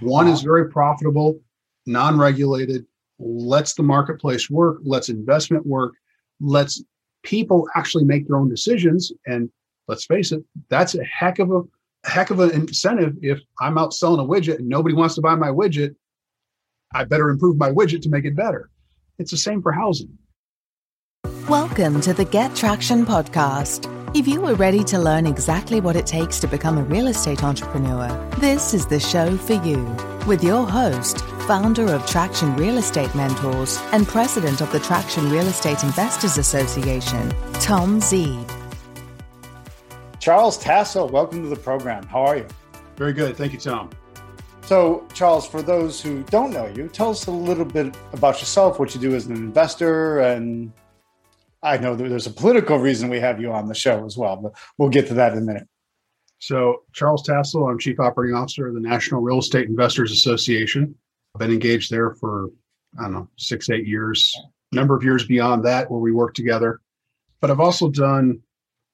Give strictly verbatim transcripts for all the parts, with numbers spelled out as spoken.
One is very profitable, non-regulated, lets the marketplace work, lets investment work, lets people actually make their own decisions. And let's face it, that's a heck of a, a heck of an incentive. If I'm out selling a widget and nobody wants to buy my widget, I better improve my widget to make it better. It's the same for housing. Welcome to the Get Traction podcast. If you are ready to learn exactly what it takes to become a real estate entrepreneur, this is the show for you. With your host, founder of Traction Real Estate Mentors and president of the Traction Real Estate Investors Association, Tom Zeeb. Charles Tassel, welcome to the program. How are you? Very good. Thank you, Tom. So, Charles, for those who don't know you, tell us a little bit about yourself, what you do as an investor, and I know that there's a political reason we have you on the show as well, but we'll get to that in a minute. So, Charles Tassel, I'm Chief Operating Officer of the National Real Estate Investors Association. I've been engaged there for, I don't know, six, eight years, a number of years beyond that where we work together. But I've also done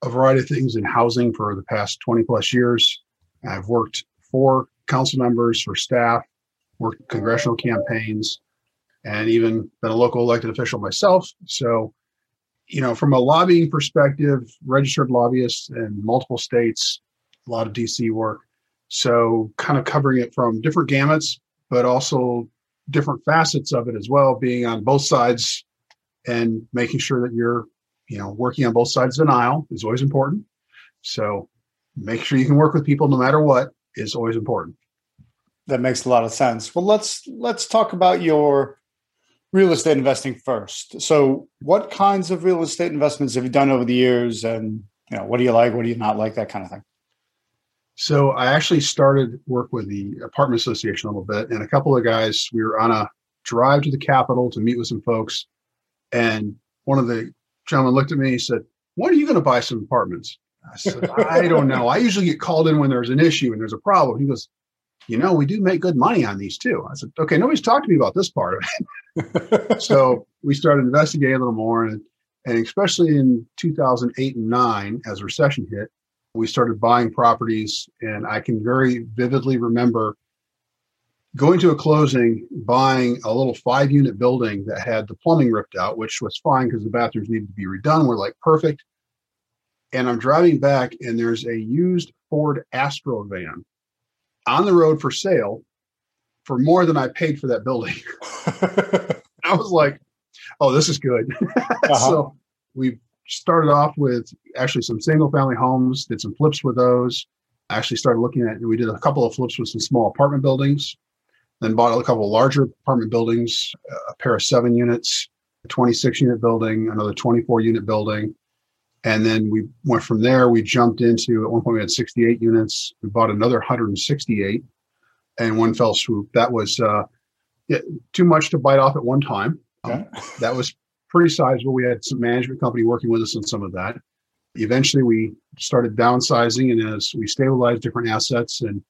a variety of things in housing for the past twenty plus years. I've worked for council members, for staff, worked congressional campaigns, and even been a local elected official myself. So, you know, from a lobbying perspective, registered lobbyists in multiple states, a lot of D C work. So kind of covering it from different gamuts, but also different facets of it as well, being on both sides and making sure that you're, you know, working on both sides of an aisle is always important. So make sure you can work with people no matter what is always important. That makes a lot of sense. Well, let's let's talk about your real estate investing first. So what kinds of real estate investments have you done over the years? And, you know, what do you like? What do you not like? That kind of thing. So I actually started work with the Apartment Association a little bit. And a couple of guys, we were on a drive to the Capitol to meet with some folks. And one of the gentlemen looked at me and he said, "When are you going to buy some apartments?" I said, "I don't know. I usually get called in when there's an issue and there's a problem." He goes, "You know, we do make good money on these too." I said, "Okay, nobody's talked to me about this part of it." So we started investigating a little more. And, and especially in two thousand eight and nine, as recession hit, we started buying properties. And I can very vividly remember going to a closing, buying a little five unit building that had the plumbing ripped out, which was fine because the bathrooms needed to be redone. We're like, perfect. And I'm driving back and there's a used Ford Astro van on the road for sale for more than I paid for that building. I was like, oh, this is good. Uh-huh. So we started off with actually some single family homes, did some flips with those. I actually started looking at, we did a couple of flips with some small apartment buildings, then bought a couple of larger apartment buildings, a pair of seven units, a twenty-six unit building, another twenty-four unit building. And then we went from there. We jumped into, at one point we had sixty-eight units. We bought another one hundred sixty-eight in one fell swoop. That was uh, yeah, too much to bite off at one time. Okay. Um, that was pretty sizable. We had some management company working with us on some of that. Eventually we started downsizing, and as we stabilized different assets and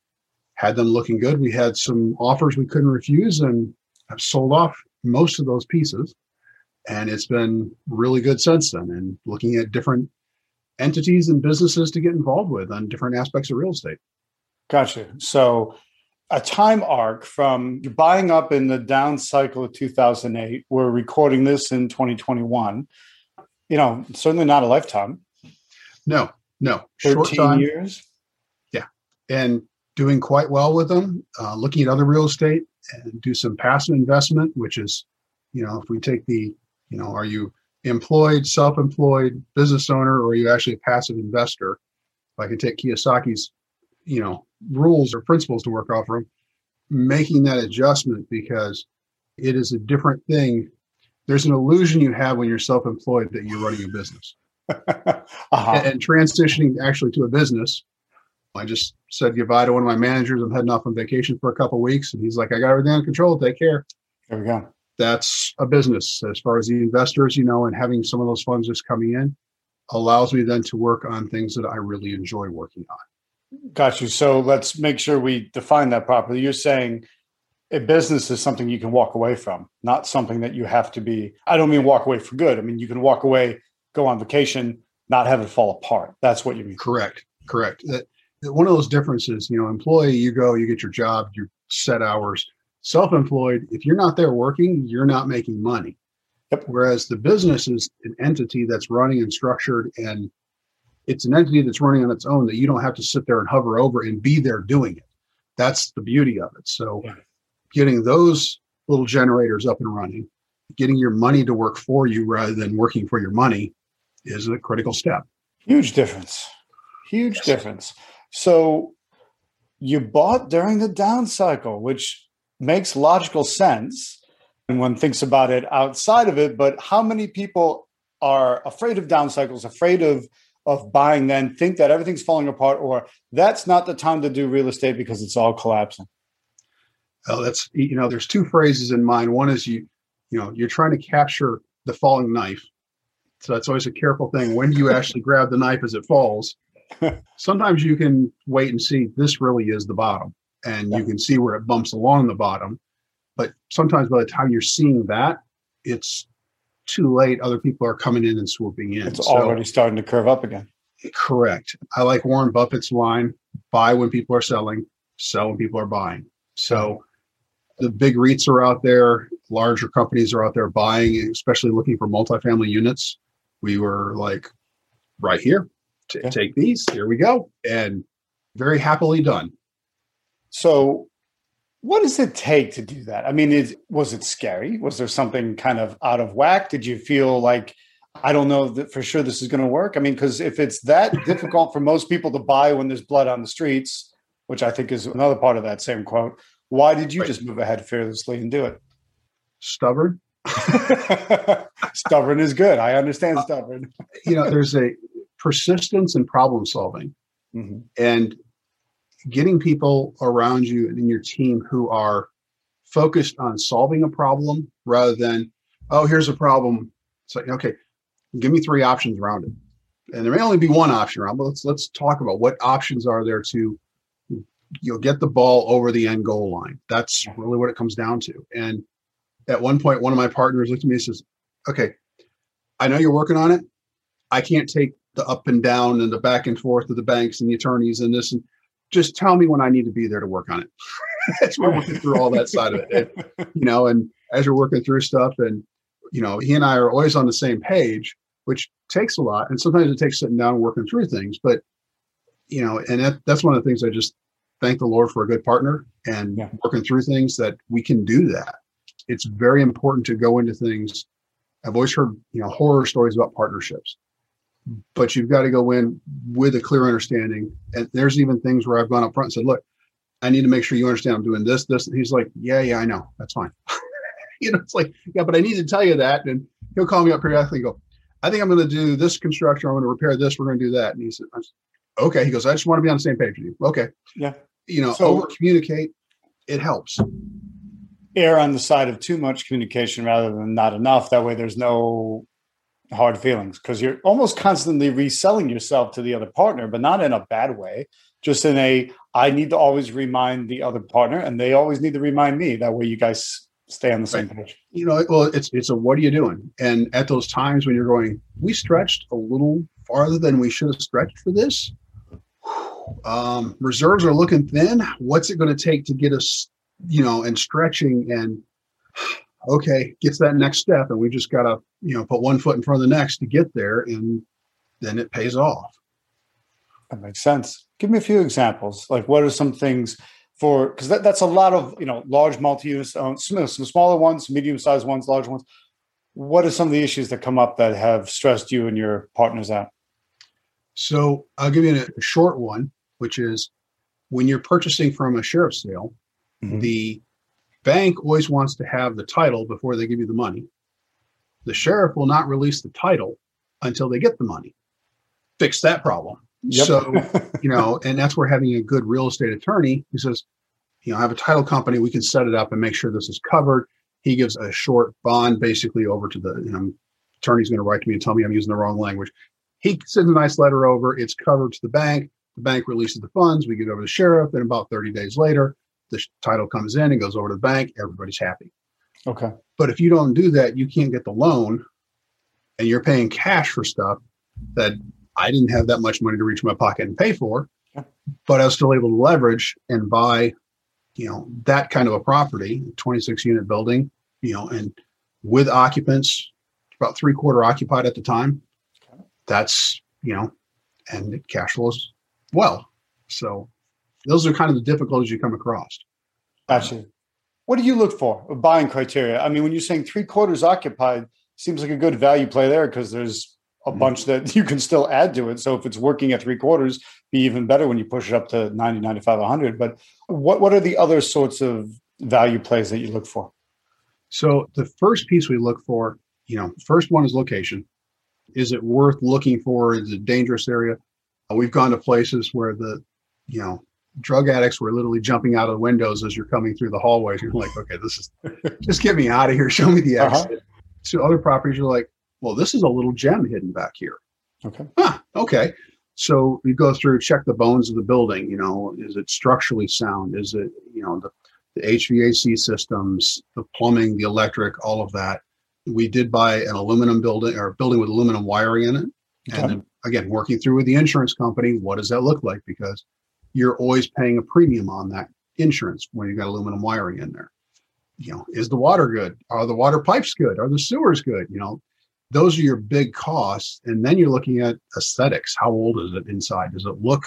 had them looking good, we had some offers we couldn't refuse, and I've sold off most of those pieces. And it's been really good since then, and looking at different entities and businesses to get involved with on different aspects of real estate. Gotcha. So a time arc from buying up in the down cycle of two thousand eight, we're recording this in twenty twenty-one, you know, certainly not a lifetime. No, no. thirteen years. Yeah. And doing quite well with them, uh, looking at other real estate and do some passive investment, which is, you know, if we take the, you know, are you employed, self-employed, business owner, or are you actually a passive investor? If I can take Kiyosaki's, you know, rules or principles to work off from, making that adjustment, because it is a different thing. There's an illusion you have when you're self-employed that you're running a business. Uh-huh. And transitioning actually to a business. I just said goodbye to one of my managers. I'm heading off on vacation for a couple of weeks. And he's like, "I got everything under control. Take care." There we go. That's a business. As far as the investors, you know, and having some of those funds just coming in allows me then to work on things that I really enjoy working on. Got you. So let's make sure we define that properly. You're saying a business is something you can walk away from, not something that you have to be. I don't mean walk away for good. I mean, you can walk away, go on vacation, not have it fall apart. That's what you mean. Correct. Correct. That, that one of those differences, you know, employee, you go, you get your job, you set hours. Self-employed, if you're not there working, you're not making money. Yep. Whereas the business is an entity that's running and structured, and it's an entity that's running on its own that you don't have to sit there and hover over and be there doing it. That's the beauty of it. So yeah. Getting those little generators up and running, getting your money to work for you rather than working for your money is a critical step. Huge difference. Huge yes. difference. So you bought during the down cycle, which makes logical sense when one thinks about it outside of it. But how many people are afraid of down cycles, afraid of of buying then, think that everything's falling apart, or that's not the time to do real estate because it's all collapsing? Oh, that's, you know, there's two phrases in mind. One is you, you know, you're trying to capture the falling knife. So that's always a careful thing. When do you actually grab the knife as it falls? Sometimes you can wait and see this really is the bottom, and yeah. you can see where it bumps along the bottom. But sometimes by the time you're seeing that, it's too late. Other people are coming in and swooping in. It's so, already starting to curve up again. Correct. I like Warren Buffett's line, buy when people are selling, sell when people are buying. So the big REITs are out there. Larger companies are out there buying, especially looking for multifamily units. We were like, right here, t- yeah. take these. Here we go. And very happily done. So what does it take to do that? I mean, is, was it scary? Was there something kind of out of whack? Did you feel like, I don't know that for sure this is going to work? I mean, because if it's that difficult for most people to buy when there's blood on the streets, which I think is another part of that same quote, why did you right. just move ahead fearlessly and do it? Stubborn. Stubborn is good. I understand stubborn. You know, there's a persistence in problem solving. Mm-hmm. And getting people around you and in your team who are focused on solving a problem rather than, oh, here's a problem. It's like, okay, give me three options around it. And there may only be one option around, but let's let's talk about what options are there to, you know, get the ball over the end goal line. That's really what it comes down to. And at one point, one of my partners looked at me and says, okay, I know you're working on it. I can't take the up and down and the back and forth of the banks and the attorneys and this, and just tell me when I need to be there to work on it. That's we're working through all that side of it, and, you know, and as you're working through stuff, and, you know, he and I are always on the same page, which takes a lot. And sometimes it takes sitting down and working through things, but, you know, and that, that's one of the things I just thank the Lord for a good partner and yeah. working through things that we can do that. It's very important to go into things. I've always heard, you know, horror stories about partnerships. But you've got to go in with a clear understanding. And there's even things where I've gone up front and said, look, I need to make sure you understand I'm doing this, this. And he's like, yeah, yeah, I know. That's fine. You know, it's like, yeah, but I need to tell you that. And he'll call me up periodically and go, I think I'm going to do this construction. I'm going to repair this. We're going to do that. And he said, okay. He goes, I just want to be on the same page with you. Okay. Yeah. You know, so over communicate. It helps. Err on the side of too much communication rather than not enough. That way there's no hard feelings, because you're almost constantly reselling yourself to the other partner, but not in a bad way, just in a, I need to always remind the other partner and they always need to remind me. That way you guys stay on the same right. page. You know, well, it's, it's a, what are you doing? And at those times when you're going, we stretched a little farther than we should have stretched for this. Um, reserves are looking thin. What's it going to take to get us, you know, and stretching and okay, gets that next step, and we just got to, you know, put one foot in front of the next to get there, and then it pays off. That makes sense. Give me a few examples. Like, what are some things for, because that, that's a lot of, you know, large multi-units, um, some, some smaller ones, medium-sized ones, large ones. What are some of the issues that come up that have stressed you and your partners out? So I'll give you a short one, which is when you're purchasing from a sheriff's sale, mm-hmm. the bank always wants to have the title before they give you the money. The sheriff will not release the title until they get the money. Fix that problem. Yep. So, you know, and that's where having a good real estate attorney who says, you know, I have a title company. We can set it up and make sure this is covered. He gives a short bond basically over to the, you know, attorney's going to write to me and tell me I'm using the wrong language. He sends a nice letter over. It's covered to the bank. The bank releases the funds. We get over to the sheriff. And about thirty days later, the title comes in and goes over to the bank. Everybody's happy. Okay. But if you don't do that, you can't get the loan, and you're paying cash for stuff that I didn't have that much money to reach in my pocket and pay for, yeah. but I was still able to leverage and buy you know, that kind of a property, twenty-six unit building, you know, and with occupants, about three quarter occupied at the time. That's, you know, and it cash flows well. So those are kind of the difficulties you come across. Absolutely. What do you look for a buying criteria? I mean, when you're saying three quarters occupied, seems like a good value play there because there's a mm-hmm. bunch that you can still add to it. So if it's working at three quarters, be even better when you push it up to ninety, ninety-five, one hundred. But what, what are the other sorts of value plays that you look for? So the first piece we look for, you know, first one is location. Is it worth looking for? Is it a dangerous area? We've gone to places where the, you know, drug addicts were literally jumping out of the windows as you're coming through the hallways. You're like, okay, this is, just get me out of here. Show me the exit. Uh-huh. So other properties are like, well, this is a little gem hidden back here. Okay. Huh, okay. So you go through, check the bones of the building. You know, is it structurally sound? Is it, you know, the, the H V A C systems, the plumbing, the electric, all of that. We did buy an aluminum building or a building with aluminum wiring in it. Okay. And then, again, working through with the insurance company, what does that look like? Because you're always paying a premium on that insurance when you've got aluminum wiring in there. You know, is the water good? Are the water pipes good? Are the sewers good? You know, those are your big costs. And then you're looking at aesthetics. How old is it inside? Does it look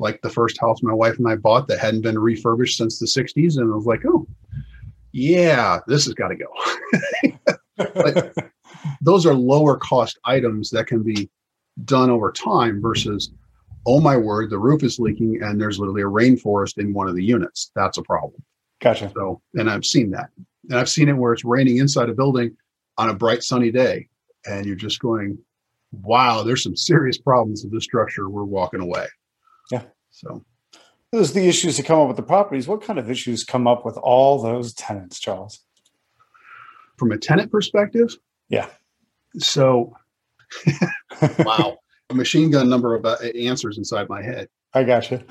like the first house my wife and I bought that hadn't been refurbished since the sixties? And I was like, oh, yeah, this has got to go. But those are lower cost items that can be done over time versus, oh my word, the roof is leaking and there's literally a rainforest in one of the units. That's a problem. Gotcha. So, and I've seen that. And I've seen it where it's raining inside a building on a bright sunny day. And you're just going, wow, there's some serious problems with this structure. We're walking away. Yeah. So those are the issues that come up with the properties. What kind of issues come up with all those tenants, Charles? From a tenant perspective? Yeah. So, wow. A machine gun number of uh, answers inside my head. I gotcha.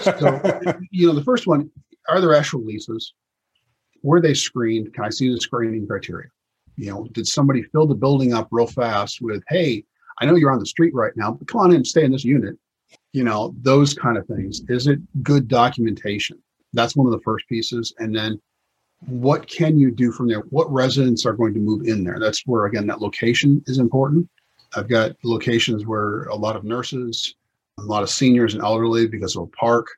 So, you know, the first one, are there actual leases? Were they screened? Can I see the screening criteria? You know, did somebody fill the building up real fast with, hey, I know you're on the street right now, but come on in and stay in this unit. You know, those kind of things. Is it good documentation? That's one of the first pieces. And then what can you do from there? What residents are going to move in there? That's where, again, that location is important. I've got locations where a lot of nurses, a lot of seniors and elderly because of a park.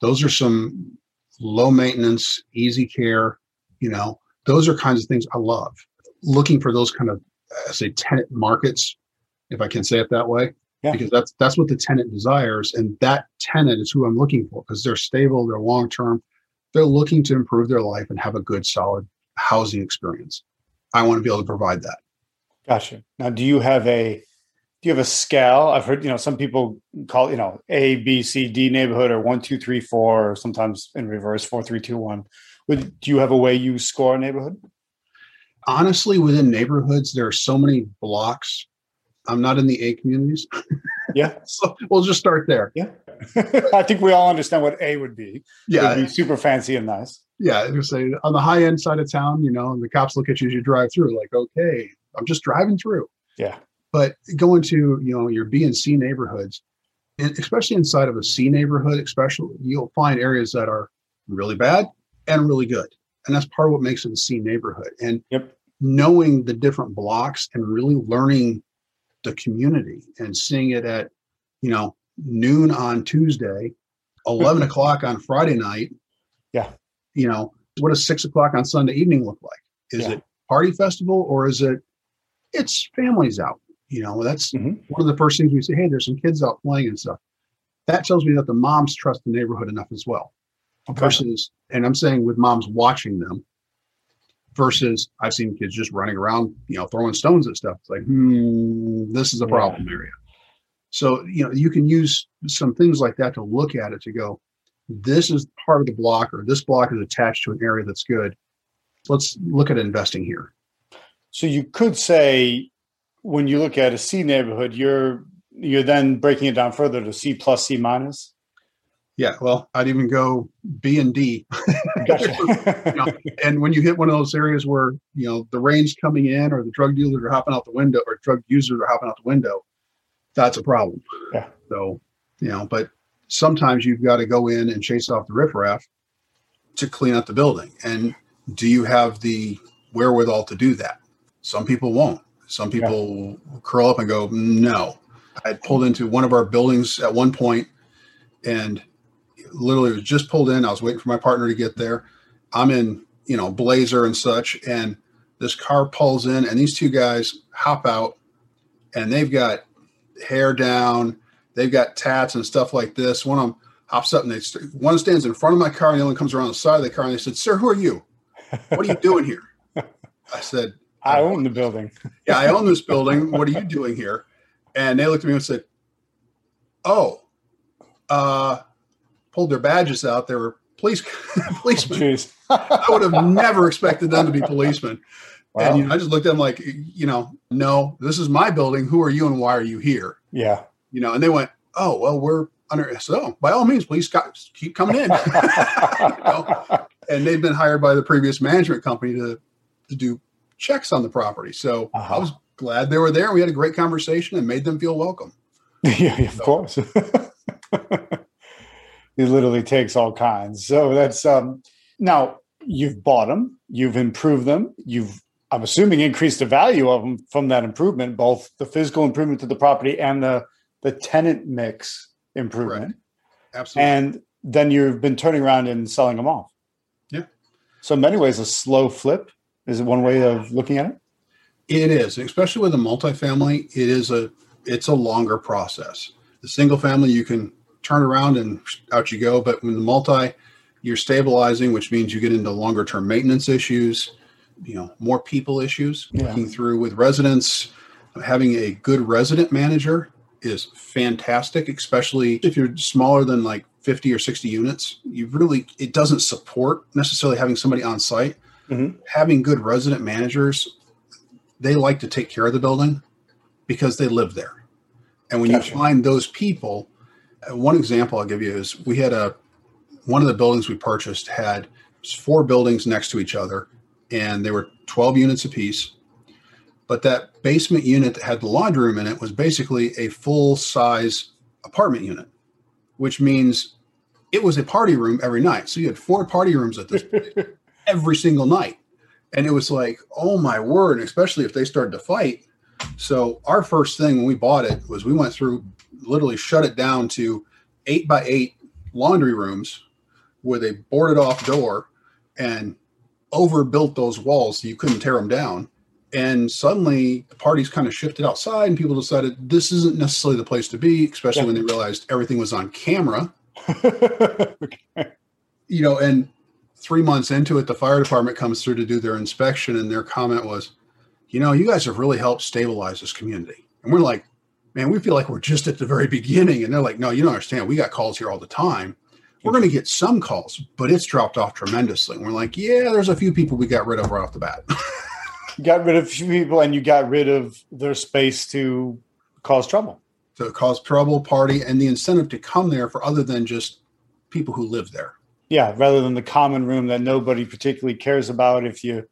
Those are some low maintenance, easy care. You know, those are kinds of things I love. Looking for those kind of, I say, tenant markets, if I can say it that way, yeah. Because that's that's what the tenant desires. And that tenant is who I'm looking for because they're stable, they're long-term. They're looking to improve their life and have a good, solid housing experience. I want to be able to provide that. Gotcha. Now, do you have a do you have a scale? I've heard, you know, some people call, you know, A, B, C, D neighborhood or one, two, three, four, or sometimes in reverse, four, three, two, one. Would, do you have a way you score a neighborhood? Honestly, within neighborhoods, there are so many blocks. I'm not in the A communities. Yeah. So we'll just start there. Yeah. I think we all understand what A would be. Yeah. It would be super fancy and nice. Yeah. I was saying, on the high end side of town, you know, the cops look at you as you drive through, like, okay, I'm just driving through. Yeah. But going to, you know, your B and C neighborhoods, and especially inside of a C neighborhood, especially, you'll find areas that are really bad and really good. And that's part of what makes it a C neighborhood. And yep. Knowing the different blocks and really learning the community and seeing it at, you know, noon on Tuesday, eleven o'clock on Friday night. Yeah. You know, what does six o'clock on Sunday evening look like? Is yeah. it party festival or is it, it's families out? You know, that's mm-hmm. one of the first things we say, hey, there's some kids out playing and stuff. That tells me that the moms trust the neighborhood enough as well. Okay. Versus, and I'm saying with moms watching them versus I've seen kids just running around, you know, throwing stones at stuff. It's like, hmm, this is a problem yeah. area. So, you know, you can use some things like that to look at it to go, this is part of the block or this block is attached to an area that's good. Let's look at investing here. So you could say when you look at a C neighborhood, you're you're then breaking it down further to C plus, C minus? Yeah, well, I'd even go B and D. Gotcha. You know, and when you hit one of those areas where, you know, the rain's coming in or the drug dealers are hopping out the window or drug users are hopping out the window, that's a problem. Yeah. So, you know, but sometimes you've got to go in and chase off the riffraff to clean up the building. And do you have the wherewithal to do that? Some people won't. Some people yeah. curl up and go, no. I pulled into one of our buildings at one point and literally was just pulled in. I was waiting for my partner to get there. I'm in, you know, blazer and such. And this car pulls in and these two guys hop out and they've got hair down. They've got tats and stuff like this. One of them hops up and they, st- one stands in front of my car and the other one comes around the side of the car and they said, sir, who are you? What are you doing here? I said, I own the building. yeah, I own this building. What are you doing here? And they looked at me and said, oh, uh, pulled their badges out. They were police policemen. Oh, I would have never expected them to be policemen. Wow. And you know, I just looked at them like, you know, no, this is my building. Who are you and why are you here? Yeah. You know, and they went, oh, well, we're under, so by all means, please keep coming in. You know? And they've been hired by the previous management company to, to do checks on the property. So uh-huh. I was glad they were there. We had a great conversation and made them feel welcome. Yeah, of so. course. It literally takes all kinds. So that's um, now you've bought them, you've improved them, you've, I'm assuming, increased the value of them from that improvement, both the physical improvement to the property and the, the tenant mix improvement. Right. Absolutely. And then you've been turning around and selling them off. Yeah. So in many ways, a slow flip. Is it one way of looking at it? It is, especially with a multifamily. It is a it's a longer process. The single family you can turn around and out you go, but when the multi, you're stabilizing, which means you get into longer term maintenance issues, you know, more people issues. Yeah. Working through with residents, having a good resident manager is fantastic, especially if you're smaller than like fifty or sixty units. You really it doesn't support necessarily having somebody on site. Mm-hmm. Having good resident managers, they like to take care of the building because they live there. And when gotcha. you find those people, one example I'll give you is we had a, one of the buildings we purchased had four buildings next to each other and they were twelve units apiece. But that basement unit that had the laundry room in it was basically a full size apartment unit, which means it was a party room every night. So you had four party rooms at this place. Every single night. And it was like, oh my word, especially if they started to fight. So our first thing when we bought it was we went through, literally shut it down to eight by eight laundry rooms with a boarded off door and overbuilt those walls so you couldn't tear them down. And suddenly the parties kind of shifted outside and people decided this isn't necessarily the place to be, especially yeah. when they realized everything was on camera. Okay. You know, and three months into it, the fire department comes through to do their inspection. And their comment was, you know, you guys have really helped stabilize this community. And we're like, man, we feel like we're just at the very beginning. And they're like, no, you don't understand. We got calls here all the time. We're going to get some calls, but it's dropped off tremendously. And we're like, yeah, there's a few people we got rid of right off the bat. You got rid of a few people and you got rid of their space to cause trouble. To cause trouble, party, and the incentive to come there for other than just people who live there. Yeah, rather than the common room that nobody particularly cares about if you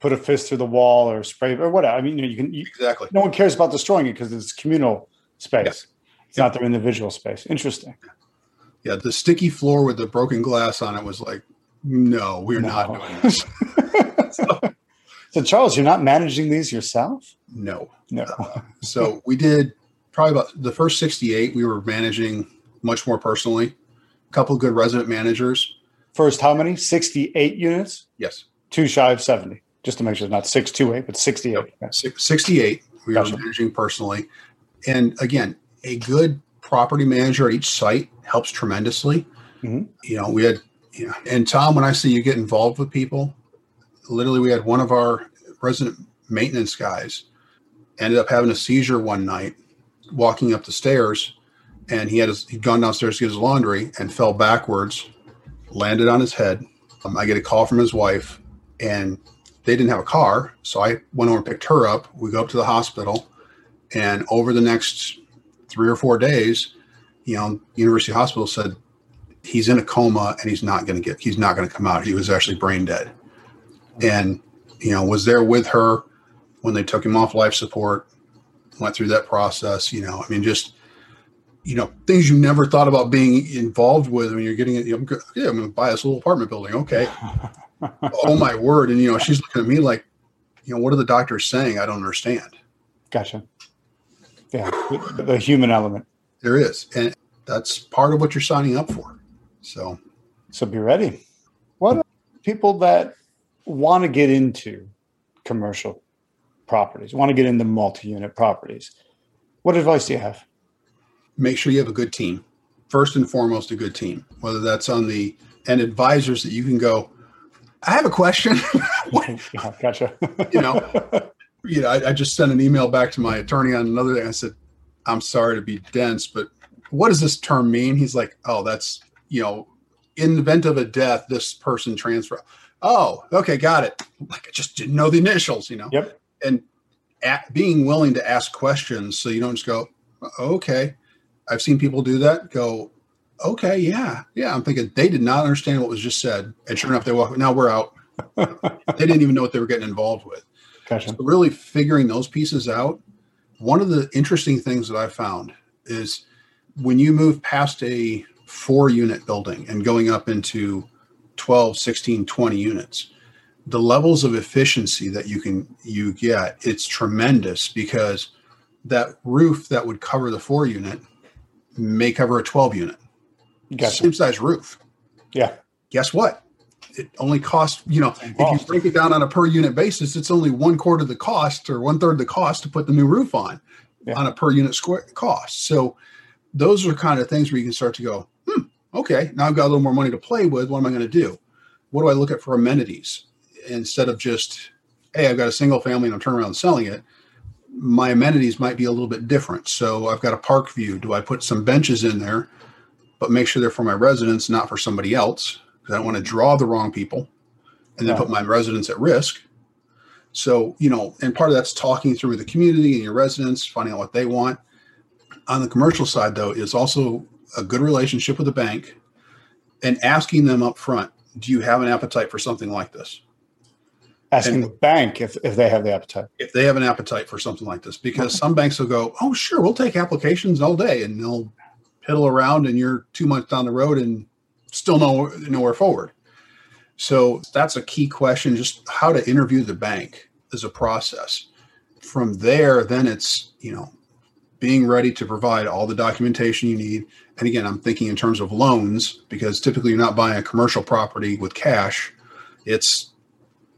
put a fist through the wall or spray or whatever. I mean, you, know, you can you, exactly. No one cares about destroying it because it's communal space. Yeah. It's yeah. not their individual space. Interesting. Yeah, the sticky floor with the broken glass on it was like, no, we're no. not doing this. so, so, Charles, you're not managing these yourself? No, no. Uh, so we did probably about the first sixty-eight. We were managing much more personally. A couple of good resident managers. First, how many? sixty-eight units? Yes. Two shy of seventy, just to make sure it's not six two eight, but sixty-eight. Yep. Okay. sixty-eight we gotcha. Are managing personally. And again, a good property manager at each site helps tremendously. Mm-hmm. You know, we had, you know, and Tom, when I see you get involved with people, literally we had one of our resident maintenance guys ended up having a seizure one night walking up the stairs, and he had his, he'd gone downstairs to get his laundry and fell backwards. Landed on his head. Um, I get a call from his wife, and they didn't have a car, so I went over and picked her up. We go up to the hospital, and over the next three or four days, you know, University Hospital said he's in a coma and he's not going to get, he's not going to come out. He was actually brain dead, and you know, was there with her when they took him off life support. Went through that process. You know, I mean, just you know, things you never thought about being involved with when you're getting it. You know, yeah, I'm going to buy this little apartment building. Okay. Oh my word. And, you know, she's looking at me like, you know, what are the doctors saying? I don't understand. Gotcha. Yeah. The, the human element. There is. And that's part of what you're signing up for. So, so be ready. What are people that want to get into commercial properties, want to get into multi-unit properties, what advice do you have? Make sure you have a good team. First and foremost, a good team, whether that's on the, and advisors that you can go, I have a question. Yeah, gotcha. you know, you know, I, I just sent an email back to my attorney on another day. I said, I'm sorry to be dense, but what does this term mean? He's like, oh, that's, you know, in the event of a death, this person transfer. Oh, okay. Got it. Like I just didn't know the initials, you know? Yep. And at being willing to ask questions. So you don't just go, okay. I've seen people do that, go, okay, yeah, yeah. I'm thinking they did not understand what was just said. And sure enough, they walk, now we're out. They didn't even know what they were getting involved with. Gotcha. So really figuring those pieces out. One of the interesting things that I found is when you move past a four unit building and going up into twelve, sixteen, twenty units, the levels of efficiency that you can you get, it's tremendous because that roof that would cover the four unit may cover a twelve unit. Gotcha. Same size roof. Yeah. Guess what? It only costs, you know, if you break it down on a per unit basis, it's only one quarter the cost or one third the cost to put the new roof on, yeah. on a per unit square cost. So those are kind of things where you can start to go, hmm, okay, now I've got a little more money to play with. What am I going to do? What do I look at for amenities? Instead of just, hey, I've got a single family and I'm turning around and selling it. My amenities might be a little bit different. So I've got a park view. Do I put some benches in there, but make sure they're for my residents, not for somebody else? Because I don't want to draw the wrong people and then yeah. put my residents at risk. So, you know, and part of that's talking through the community and your residents, finding out what they want. On the commercial side, though, is also a good relationship with the bank and asking them up front, do you have an appetite for something like this? Asking and the bank if, if they have the appetite. If they have an appetite for something like this, because some banks will go, oh, sure, we'll take applications all day, and they'll piddle around, and you're two months down the road and still no, nowhere forward. So that's a key question, just how to interview the bank is a process. From there, then it's, you know, being ready to provide all the documentation you need. And again, I'm thinking in terms of loans, because typically you're not buying a commercial property with cash. It's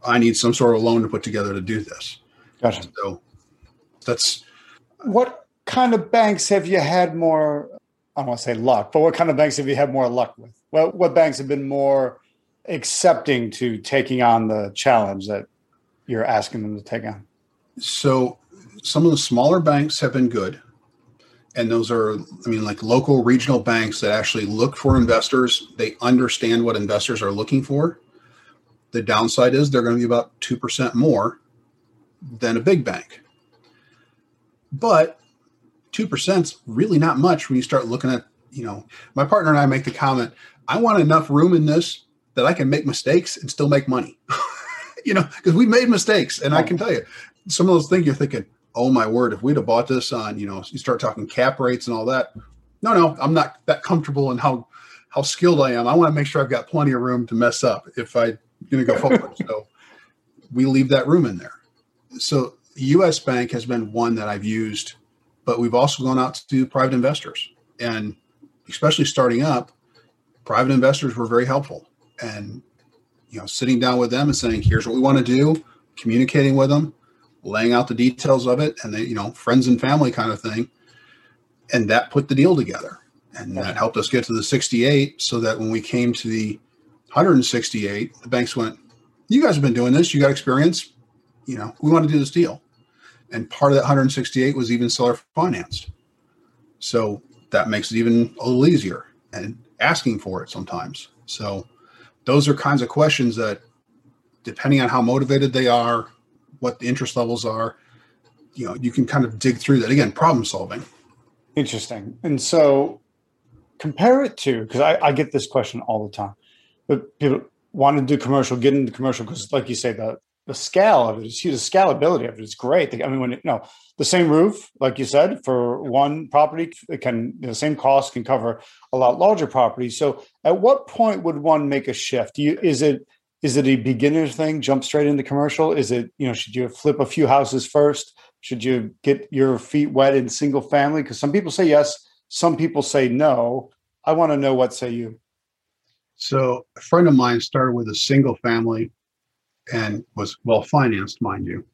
I need some sort of loan to put together to do this. Gotcha. So that's. What kind of banks have you had more, I don't want to say luck, but what kind of banks have you had more luck with? Well, what banks have been more accepting to taking on the challenge that you're asking them to take on? So some of the smaller banks have been good. And those are, I mean, like local regional banks that actually look for investors. They understand what investors are looking for. The downside is they're going to be about two percent more than a big bank. But two percent is really not much when you start looking at, you know, my partner and I make the comment, I want enough room in this that I can make mistakes and still make money, you know, because we made mistakes. And I can tell you some of those things you're thinking, oh my word, if we'd have bought this on, you know, you start talking cap rates and all that. No, no, I'm not that comfortable in how, how skilled I am. I want to make sure I've got plenty of room to mess up if I going to go forward. So we leave that room in there. So U S Bank has been one that I've used, but we've also gone out to private investors, and especially starting up, private investors were very helpful. And, you know, sitting down with them and saying, here's what we want to do, communicating with them, laying out the details of it, and then, you know, friends and family kind of thing. And that put the deal together. And that helped us get to the sixty-eight so that when we came to the one hundred sixty-eight, the banks went, you guys have been doing this. You got experience. You know, we want to do this deal. And part of that one hundred sixty-eight was even seller financed. So that makes it even a little easier and asking for it sometimes. So those are kinds of questions that, depending on how motivated they are, what the interest levels are, you know, you can kind of dig through that. Again, problem solving. Interesting. And so compare it to, because I, I get this question all the time. But people want to do commercial, get into commercial because, like you say, the the scale of it is huge. The scalability of it is great. I mean, when it, you know, the same roof, like you said, for one property, it can, the same cost can cover a lot larger properties. So, at what point would one make a shift? Do you, is it is it a beginner thing? Jump straight into commercial? Is it, you know, should you flip a few houses first? Should you get your feet wet in single family? Because some people say yes, some people say no. I want to know, what say you? So, a friend of mine started with a single family and was well-financed, mind you,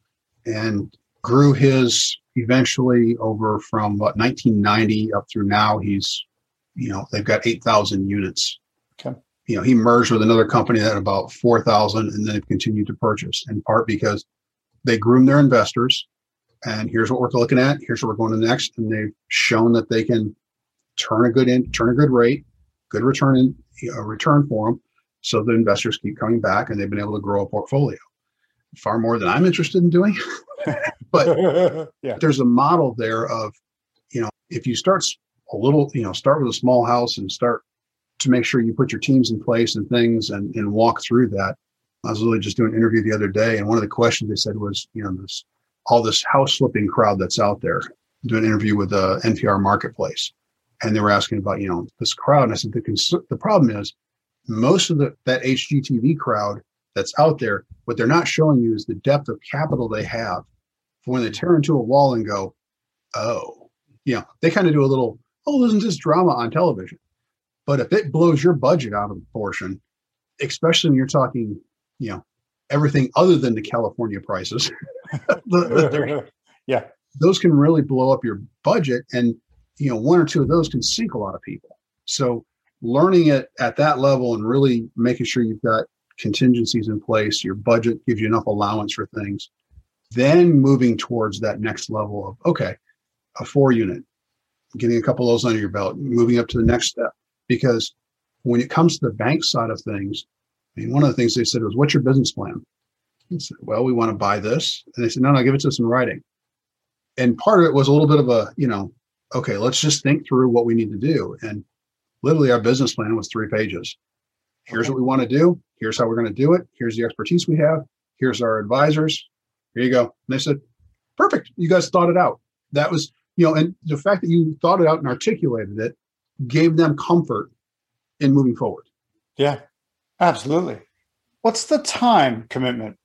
and grew his eventually over from about nineteen ninety up through now. He's, you know, they've got eight thousand units. Okay. You know, he merged with another company that had about four thousand, and then continued to purchase, in part because they groom their investors. And here's what we're looking at. Here's what we're going to next. And they've shown that they can turn a good in, turn a good rate, good return in, you know, return for them. So the investors keep coming back, and they've been able to grow a portfolio far more than I'm interested in doing. But yeah. There's a model there of, you know, if you start a little, you know, start with a small house and start to make sure you put your teams in place and things and, and walk through that. I was literally just doing an interview the other day, and one of the questions they said was, you know, this, all this house flipping crowd that's out there. I'm doing an interview with the N P R Marketplace, and they were asking about, you know, this crowd. And I said, the cons- the problem is, most of the, that H G T V crowd that's out there, what they're not showing you is the depth of capital they have for when they tear into a wall and go, oh, you know, they kind of do a little, oh, isn't this drama on television? But if it blows your budget out of proportion, especially when you're talking, you know, everything other than the California prices, yeah, those can really blow up your budget. And, you know, one or two of those can sink a lot of people. So learning it at that level and really making sure you've got contingencies in place, your budget gives you enough allowance for things, then moving towards that next level of, okay, a four unit, getting a couple of those under your belt, moving up to the next step. Because when it comes to the bank side of things, I mean, one of the things they said was, what's your business plan? I said, well, we want to buy this. And they said, no, no, give it to us in writing. And part of it was a little bit of a, you know, okay, let's just think through what we need to do. And literally, our business plan was three pages. Here's what we want to do. Here's how we're going to do it. Here's the expertise we have. Here's our advisors. Here you go. And they said, perfect. You guys thought it out. That was, you know, and the fact that you thought it out and articulated it gave them comfort in moving forward. Yeah, absolutely. What's the time commitment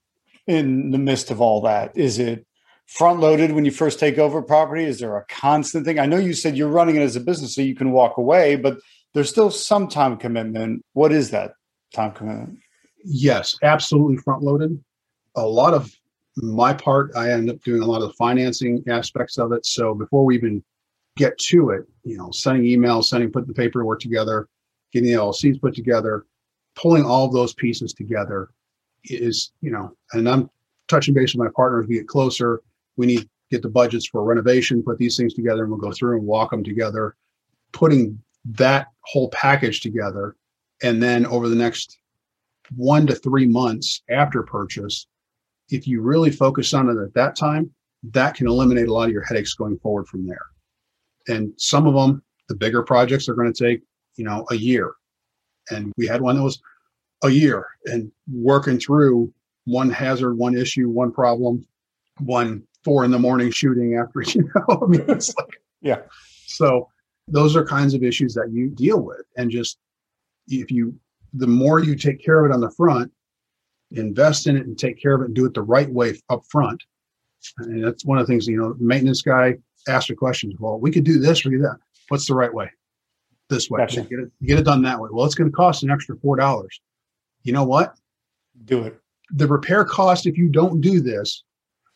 in the midst of all that? Is it front-loaded when you first take over a property? Is there a constant thing? I know you said you're running it as a business so you can walk away, but there's still some time commitment. What is that time commitment? Yes, absolutely front-loaded. A lot of my part, I end up doing a lot of the financing aspects of it. So before we even get to it, you know, sending emails, sending, putting the paperwork together, getting the L L Cs put together, pulling all of those pieces together is, you know, and I'm touching base with my partners. We get closer. We need to get the budgets for renovation, put these things together, and we'll go through and walk them together, putting that whole package together. And then over the next one to three months after purchase, if you really focus on it at that time, that can eliminate a lot of your headaches going forward from there. And some of them, the bigger projects, are going to take, you know, a year. And we had one that was a year, and working through one hazard, one issue, one problem, one four in the morning shooting after, you know, I mean, it's like, yeah. So those are kinds of issues that you deal with. And just, if you, the more you take care of it on the front, invest in it and take care of it and do it the right way up front. And that's one of the things, you know, the maintenance guy asked the questions, well, we could do this or do that. What's the right way? This way. Gotcha. Get it, get it done that way. Well, it's going to cost an extra four dollars. You know what? Do it. The repair cost, if you don't do this,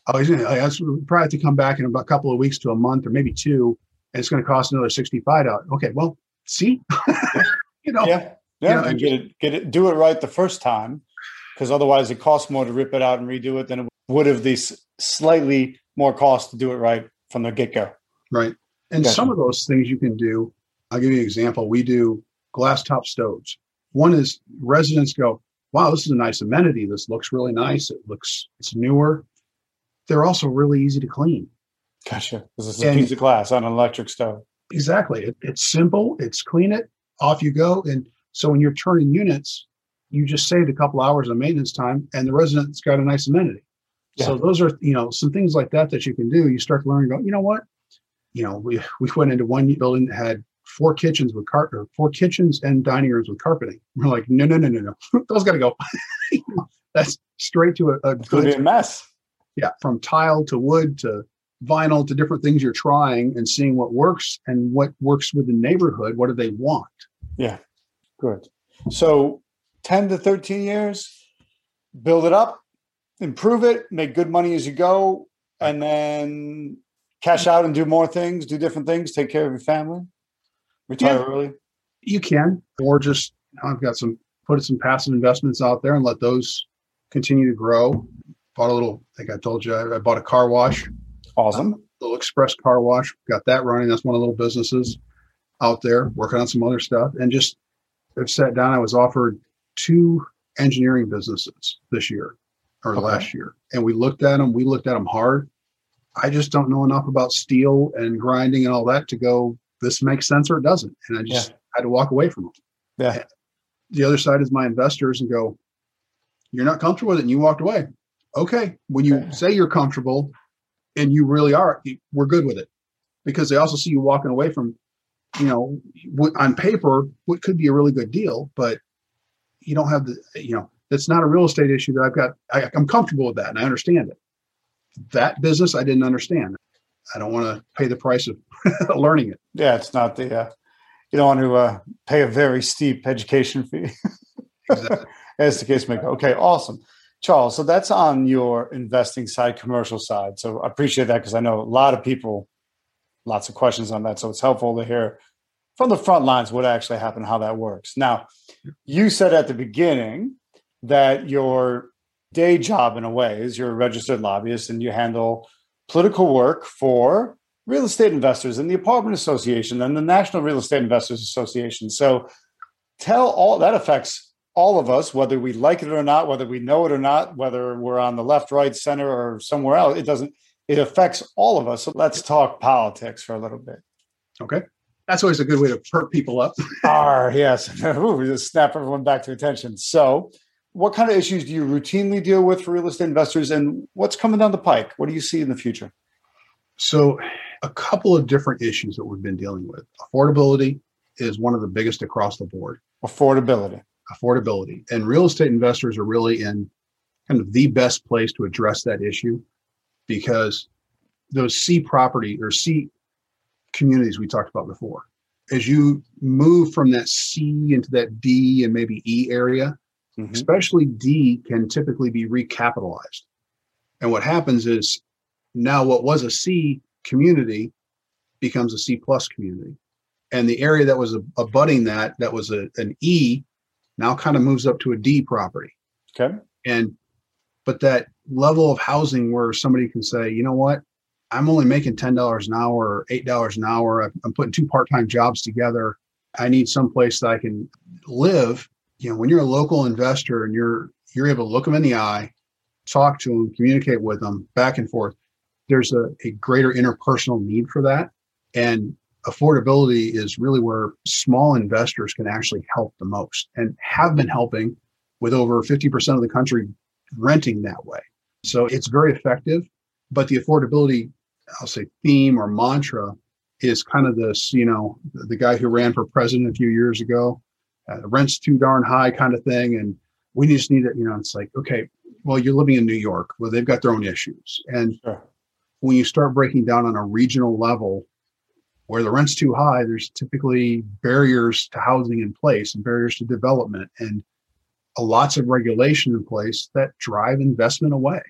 oh, he's going to probably have to come back in about a couple of weeks to a month or maybe two, and it's going to cost another sixty-five dollars. Okay, well, see? You know, yeah, yeah. You know, and get it, get it, do it right the first time, because otherwise it costs more to rip it out and redo it than it would have these slightly more cost to do it right from the get-go. Right. And gotcha. Some of those things you can do. I'll give you an example. We do glass top stoves. One is residents go, wow, this is a nice amenity. This looks really nice. It looks, it's newer. They're also really easy to clean. Gotcha. This is a and, piece of glass on an electric stove. Exactly. It, it's simple. It's clean it. Off you go. And so when you're turning units, you just saved a couple hours of maintenance time, and the resident's got a nice amenity. Yeah. So those are, you know, some things like that that you can do. You start learning about, you know what, you know, we we went into one building that had four kitchens with car- or four kitchens and dining rooms with carpeting. We're like, no, no, no, no, no, those got to go. You know, that's straight to a, a good mess. Yeah, from tile to wood to vinyl to different things you're trying and seeing what works and what works with the neighborhood. What do they want? Yeah, good. So ten to thirteen years, build it up, improve it, make good money as you go, and then cash out and do more things, do different things, take care of your family, retire yeah, early. You can, or just, you know, I've got some, put some passive investments out there and let those continue to grow. Bought a little, I think I told you, I, I bought a car wash. Awesome. Um, little express car wash. Got that running. That's one of the little businesses out there, working on some other stuff. And just I've sat down, I was offered two engineering businesses this year or okay. last year. And we looked at them. We looked at them hard. I just don't know enough about steel and grinding and all that to go, this makes sense or it doesn't. And I just yeah. had to walk away from them. Yeah. And the other side is my investors and go, you're not comfortable with it. And you walked away. Okay. When you yeah. say you're comfortable, and you really are, we're good with it, because they also see you walking away from, you know, on paper, what could be a really good deal, but you don't have the, you know, that's not a real estate issue that I've got. I, I'm comfortable with that. And I understand it. That business, I didn't understand. I don't want to pay the price of learning it. Yeah. It's not the, uh, you don't want to uh, pay a very steep education fee. Exactly. As the case may go. Okay. Awesome. Charles, so that's on your investing side, commercial side. So I appreciate that, because I know a lot of people, lots of questions on that. So it's helpful to hear from the front lines what actually happened, how that works. Now, you said at the beginning that your day job, in a way, is you're a registered lobbyist and you handle political work for real estate investors in the Apartment Association and the National Real Estate Investors Association. So tell all that affects all of us, whether we like it or not, whether we know it or not, whether we're on the left, right, center, or somewhere else, it doesn't, it affects all of us. So let's talk politics for a little bit. Okay. That's always a good way to perk people up. Ah, yes. Ooh, just snap everyone back to attention. So what kind of issues do you routinely deal with for real estate investors, and what's coming down the pike? What do you see in the future? So a couple of different issues that we've been dealing with. Affordability is one of the biggest across the board. Affordability. Affordability. And real estate investors are really in kind of the best place to address that issue, because those C property or C communities we talked about before, as you move from that C into that D and maybe E area, mm-hmm. especially D can typically be recapitalized. And what happens is now what was a C community becomes a C plus community. And the area that was abutting that, that was a, an E, now kind of moves up to a D property. Okay. And, but that level of housing where somebody can say, you know what, I'm only making ten dollars an hour or eight dollars an hour. I'm putting two part-time jobs together. I need someplace that I can live. You know, when you're a local investor and you're, you're able to look them in the eye, talk to them, communicate with them back and forth, there's a, a greater interpersonal need for that. And affordability is really where small investors can actually help the most, and have been helping with over fifty percent of the country renting that way. So it's very effective, but the affordability, I'll say, theme or mantra is kind of this, you know, the guy who ran for president a few years ago, uh, rent's too darn high kind of thing. And we just need it, you know, it's like, okay, well, you're living in New York. Well, they've got their own issues. And sure. when you start breaking down on a regional level, where the rent's too high, there's typically barriers to housing in place and barriers to development and lots of regulation in place that drive investment away.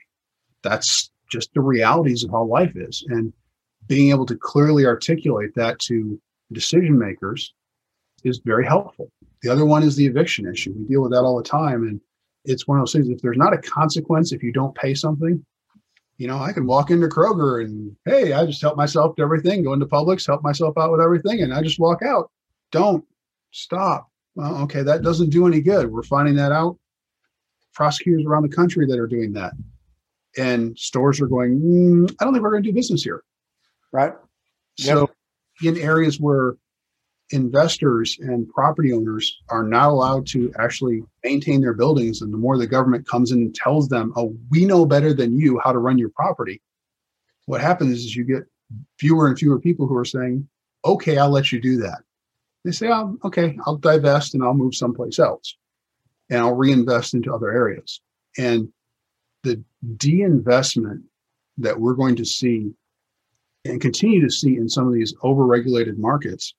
That's just the realities of how life is. And being able to clearly articulate that to decision makers is very helpful. The other one is the eviction issue. We deal with that all the time. And it's one of those things, if there's not a consequence, if you don't pay something, you know, I can walk into Kroger and, hey, I just help myself to everything, go into Publix, help myself out with everything, and I just walk out. Don't stop. Well, okay, that doesn't do any good. We're finding that out. Prosecutors around the country that are doing that. And stores are going, mm, I don't think we're going to do business here. Right. So yep. in areas where investors and property owners are not allowed to actually maintain their buildings. And the more the government comes in and tells them, oh, we know better than you how to run your property, what happens is you get fewer and fewer people who are saying, okay, I'll let you do that. They say, oh, okay, I'll divest and I'll move someplace else and I'll reinvest into other areas. And the de-investment that we're going to see and continue to see in some of these over-regulated markets,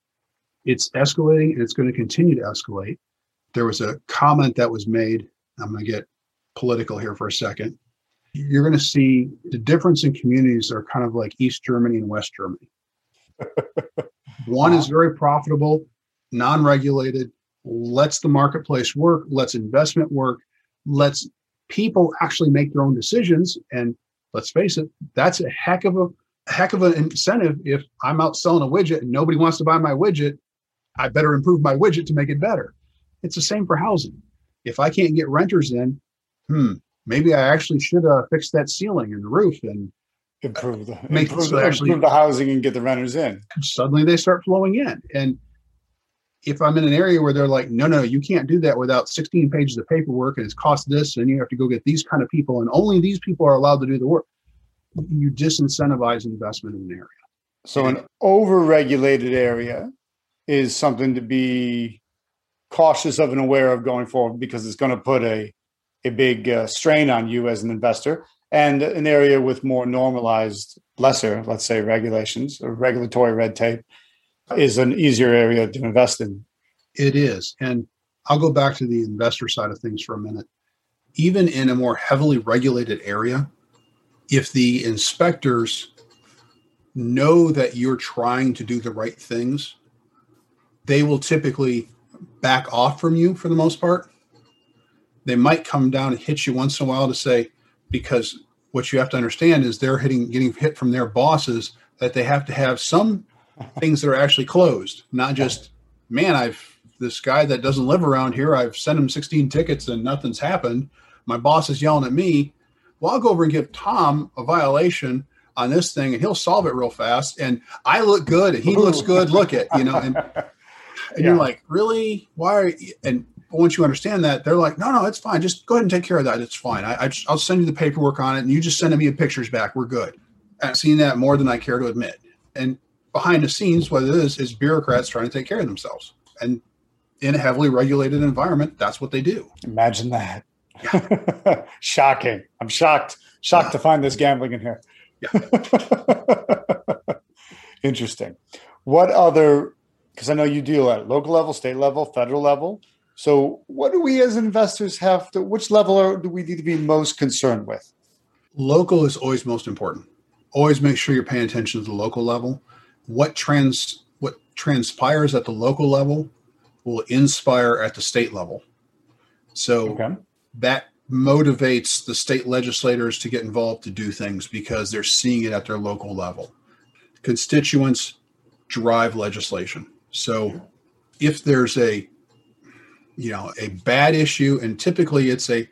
it's escalating and it's going to continue to escalate. There was a comment that was made. I'm going to get political here for a second. You're going to see the difference in communities are kind of like East Germany and West Germany. One is very profitable, non-regulated, lets the marketplace work, lets investment work, lets people actually make their own decisions. And let's face it, that's a heck of a, a heck of an incentive. If I'm out selling a widget and nobody wants to buy my widget, I better improve my widget to make it better. It's the same for housing. If I can't get renters in, hmm, maybe I actually should uh, fix that ceiling and the roof and improve the, make improve, so actually, improve the housing and get the renters in. Suddenly they start flowing in. And if I'm in an area where they're like, no, no, you can't do that without sixteen pages of paperwork and it's cost this and you have to go get these kind of people and only these people are allowed to do the work, you disincentivize investment in an area. So an over-regulated area is something to be cautious of and aware of going forward, because it's going to put a, a big uh, strain on you as an investor. And an area with more normalized, lesser, let's say, regulations or regulatory red tape is an easier area to invest in. It is. And I'll go back to the investor side of things for a minute. Even in a more heavily regulated area, if the inspectors know that you're trying to do the right things, they will typically back off from you for the most part. They might come down and hit you once in a while to say, because what you have to understand is they're hitting, getting hit from their bosses, that they have to have some things that are actually closed, not just, man, I've this guy that doesn't live around here, I've sent him sixteen tickets and nothing's happened. My boss is yelling at me. Well, I'll go over and give Tom a violation on this thing and he'll solve it real fast. And I look good and he looks good. Look at, you know, and, and yeah. You're like, really? Why are you? And once you understand that, they're like, no, no, it's fine. Just go ahead and take care of that. It's fine. I, I just, I'll send you the paperwork on it and you just send me the pictures back. We're good. I've seen that more than I care to admit. And behind the scenes, what it is, is bureaucrats trying to take care of themselves. And in a heavily regulated environment, that's what they do. Imagine that. Yeah. Shocking. I'm shocked. Shocked yeah. to find this gambling in here. Yeah. Interesting. What other, because I know you deal at local level, state level, federal level. So what do we as investors have to, which level are, do we need to be most concerned with? Local is always most important. Always make sure you're paying attention to the local level. What trans, what transpires at the local level will inspire at the state level. So okay. that motivates the state legislators to get involved to do things because they're seeing it at their local level. Constituents drive legislation. So if there's a you know, a bad issue, and typically it's a,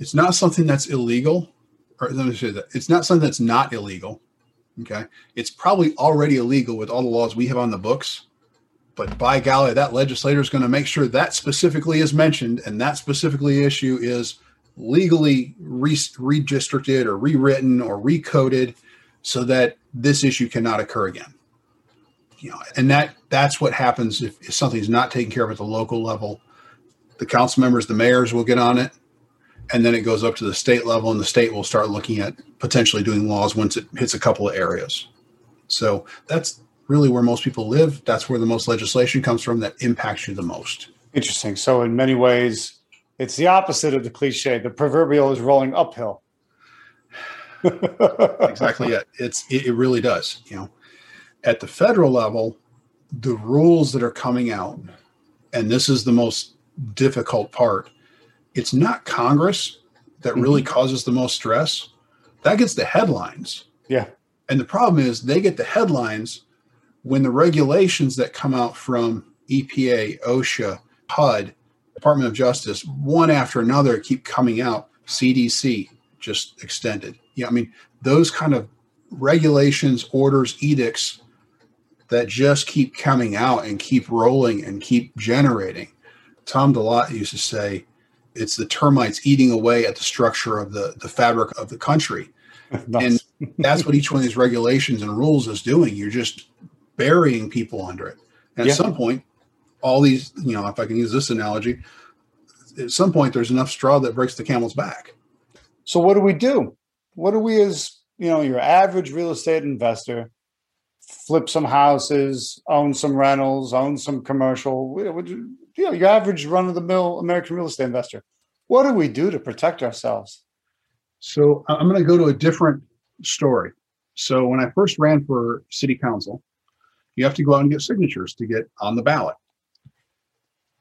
it's not something that's illegal, or let me say that, it's not something that's not illegal, okay? It's probably already illegal with all the laws we have on the books, but by golly, that legislator is going to make sure that specifically is mentioned, and that specifically issue is legally re- redistricted or rewritten or recoded so that this issue cannot occur again. You know, and that that's what happens if, if something's not taken care of at the local level. The council members, the mayors will get on it, and then it goes up to the state level, and the state will start looking at potentially doing laws once it hits a couple of areas. So that's really where most people live. That's where the most legislation comes from that impacts you the most. Interesting. So in many ways, it's the opposite of the cliche. The proverbial is rolling uphill. Exactly. It. It's, it, it really does. You know, at the federal level, the rules that are coming out, and this is the most difficult part. It's not Congress that really mm-hmm. causes the most stress. That gets the headlines. Yeah. And the problem is they get the headlines when the regulations that come out from E P A, OSHA, H U D, Department of Justice, one after another keep coming out. C D C just extended. Yeah, I mean, those kind of regulations, orders, edicts that just keep coming out and keep rolling and keep generating. Tom DeLotte used to say, it's the termites eating away at the structure of the, the fabric of the country. That's and that's what each one of these regulations and rules is doing. You're just burying people under it. And yeah. at some point, all these, you know, if I can use this analogy, at some point there's enough straw that breaks the camel's back. So what do we do? What do we as, you know, your average real estate investor, flip some houses, own some rentals, own some commercial, would you, you know, your average run-of-the-mill American real estate investor, what do we do to protect ourselves? So I'm going to go to a different story. So when I first ran for city council, you have to go out and get signatures to get on the ballot.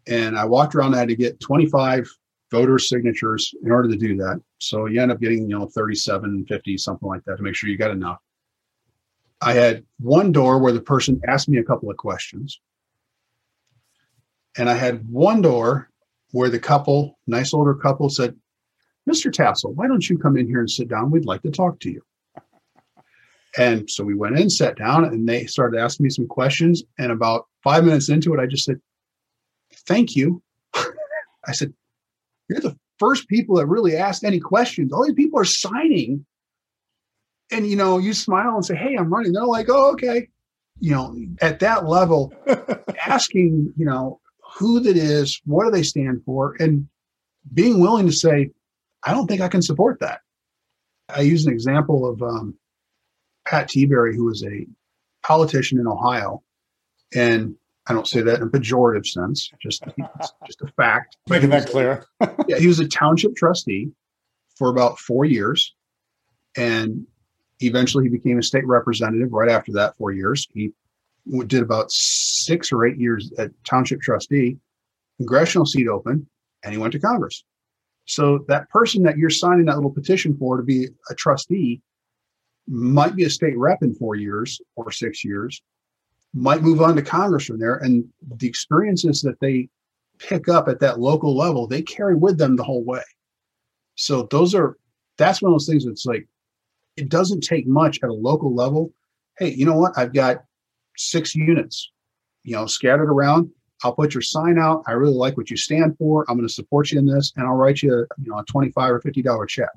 And I walked around, I had to get twenty-five voters' signatures in order to do that. So you end up getting, you know, thirty-seven, fifty, something like that to make sure you got enough. I had one door where the person asked me a couple of questions. And I had one door where the couple, nice older couple, said, Mister Tassel, why don't you come in here and sit down? We'd like to talk to you. And so we went in, sat down, and they started asking me some questions. And about five minutes into it, I just said, thank you. I said, you're the first people that really asked any questions. All these people are signing. And, you know, you smile and say, hey, I'm running. They're like, oh, okay. You know, at that level, asking, you know, who that is, what do they stand for, and being willing to say, I don't think I can support that. I use an example of um, Pat Tiberi, who was a politician in Ohio. And I don't say that in a pejorative sense, just, just a fact. Making that clear. Yeah, he was a township trustee for about four years. And eventually he became a state representative right after that four years. He did about six or eight years at township trustee, congressional seat open, and he went to Congress. So that person that you're signing that little petition for to be a trustee might be a state rep in four years or six years, might move on to Congress from there. And the experiences that they pick up at that local level, they carry with them the whole way. So those are, that's one of those things that's like, it doesn't take much at a local level. Hey, you know what? I've got six units, you know, scattered around. I'll put your sign out. I really like what you stand for. I'm going to support you in this, and I'll write you, you know, a twenty-five or fifty dollars check.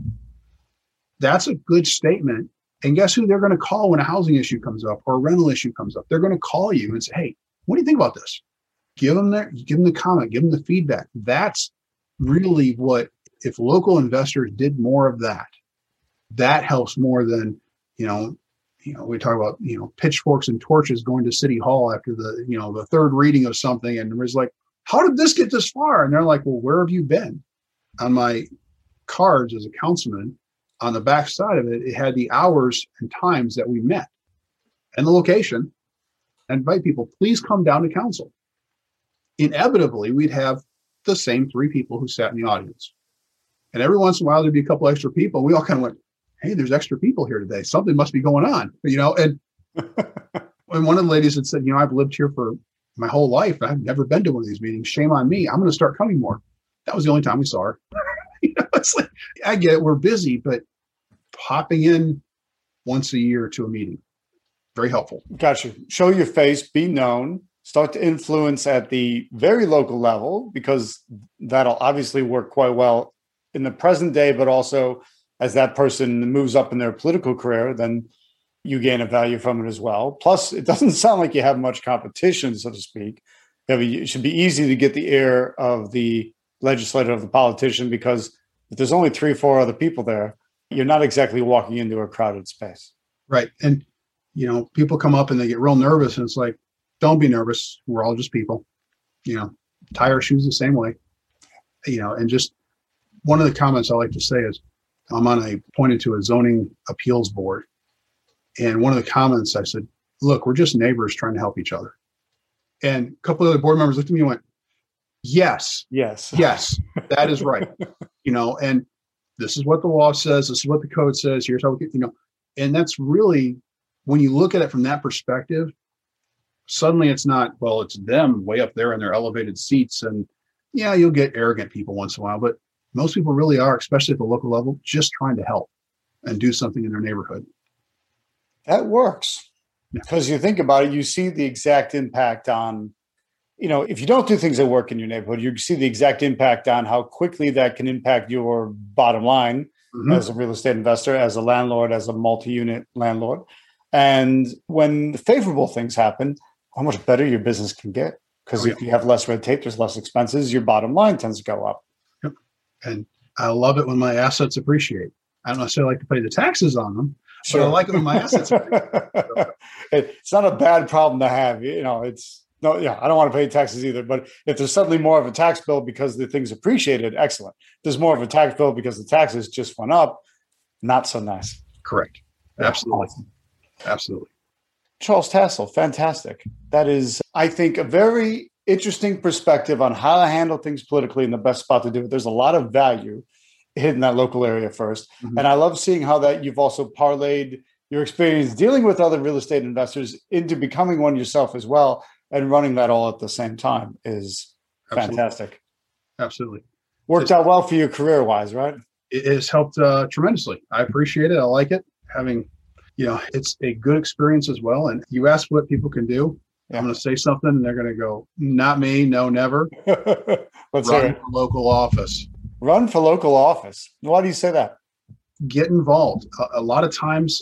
That's a good statement. And guess who they're going to call when a housing issue comes up or a rental issue comes up? They're going to call you and say, "Hey, what do you think about this?" Give them their, give them the comment, give them the feedback. That's really what, if local investors did more of that, that helps more than, you know, you know, we talk about, you know, pitchforks and torches going to City Hall after the, you know, the third reading of something. And it was like, how did this get this far? And they're like, well, where have you been? On my cards as a councilman, on the back side of it, it had the hours and times that we met and the location. I invite people, please come down to council. Inevitably, we'd have the same three people who sat in the audience. And every once in a while, there'd be a couple extra people. We all kind of went, hey, there's extra people here today. Something must be going on, you know? And and one of the ladies had said, you know, I've lived here for my whole life. I've never been to one of these meetings. Shame on me. I'm going to start coming more. That was the only time we saw her. You know, it's like, I get it. We're busy, but popping in once a year to a meeting, very helpful. Gotcha. Show your face, be known, start to influence at the very local level, because that'll obviously work quite well in the present day, but also as that person moves up in their political career, then you gain a value from it as well. Plus, it doesn't sound like you have much competition, so to speak. It should be easy to get the ear of the legislator, of the politician, because if there's only three, four other people there, you're not exactly walking into a crowded space. Right. And, you know, people come up and they get real nervous, and it's like, don't be nervous. We're all just people, you know, tie our shoes the same way, you know. And just one of the comments I like to say is, I'm on a pointed to a zoning appeals board. And one of the comments I said, look, we're just neighbors trying to help each other. And a couple of other board members looked at me and went, yes, yes, yes, that is right. You know, and this is what the law says. This is what the code says. Here's how we get, you know, and that's really, when you look at it from that perspective, suddenly it's not, well, it's them way up there in their elevated seats. And yeah, you'll get arrogant people once in a while, but most people really are, especially at the local level, just trying to help and do something in their neighborhood. That works. Because you think about it, you see the exact impact on, you know, if you don't do things that work in your neighborhood, you see the exact impact on how quickly that can impact your bottom line mm-hmm. as a real estate investor, as a landlord, as a multi-unit landlord. And when favorable things happen, how much better your business can get. Because oh, yeah. if you have less red tape, there's less expenses, your bottom line tends to go up. Yep. And I love it when my assets appreciate. I don't necessarily like to pay the taxes on them, sure. but I like it when my assets appreciate. So. It's not a bad problem to have. You know, it's no, yeah, I don't want to pay taxes either. But if there's suddenly more of a tax bill because the thing's appreciated, excellent. If there's more of a tax bill because the taxes just went up, not so nice. Correct. Absolutely. Awesome. Absolutely. Charles Tassel, fantastic. That is, I think, a very interesting perspective on how to handle things politically and the best spot to do it. There's a lot of value hidden that local area first. Mm-hmm. And I love seeing how that you've also parlayed your experience dealing with other real estate investors into becoming one yourself as well, and running that all at the same time is Absolutely. fantastic. Absolutely. Worked it's, out well for you career-wise, right? It has helped uh, tremendously. I appreciate it. I like it. Having, you know, it's a good experience as well. And you ask what people can do. Yeah. I'm going to say something and they're going to go, not me, no, never. Let's Run for local office. Run for local office. Why do you say that? Get involved. A, a lot of times,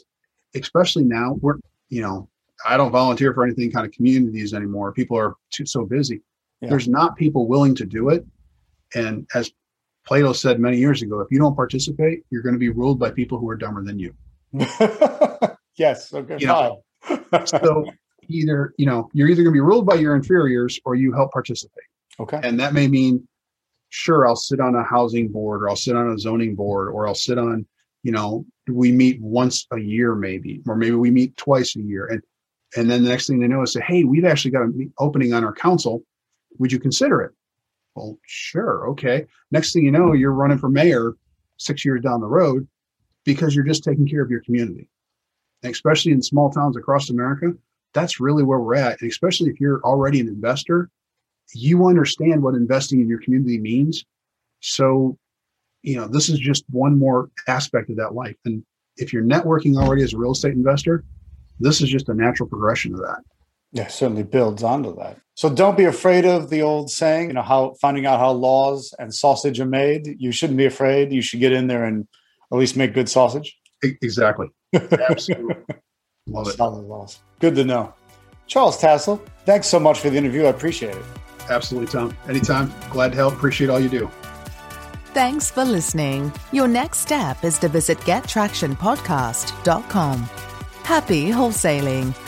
especially now, we're, you know, I don't volunteer for anything kind of communities anymore. People are too, so busy. Yeah. There's not people willing to do it. And as Plato said many years ago, if you don't participate, you're going to be ruled by people who are dumber than you. Yes. Okay. You know, so either, you know, you're either going to be ruled by your inferiors or you help participate. Okay. And that may mean, sure, I'll sit on a housing board or I'll sit on a zoning board or I'll sit on, you know, we meet once a year, maybe, or maybe we meet twice a year. And And then the next thing they know is say, hey, we've actually got an opening on our council. Would you consider it? Well, sure. Okay. Next thing you know, you're running for mayor six years down the road because you're just taking care of your community. And especially in small towns across America, that's really where we're at. And especially if you're already an investor, you understand what investing in your community means. So, you know, this is just one more aspect of that life. And if you're networking already as a real estate investor, this is just a natural progression of that. Yeah, certainly builds onto that. So don't be afraid of the old saying, you know, how finding out how laws and sausage are made. You shouldn't be afraid. You should get in there and at least make good sausage. Exactly. Absolutely. Love it. Solid laws. Good to know. Charles Tassel, thanks so much for the interview. I appreciate it. Absolutely, Tom. Anytime. Glad to help. Appreciate all you do. Thanks for listening. Your next step is to visit get traction podcast dot com. Happy wholesaling.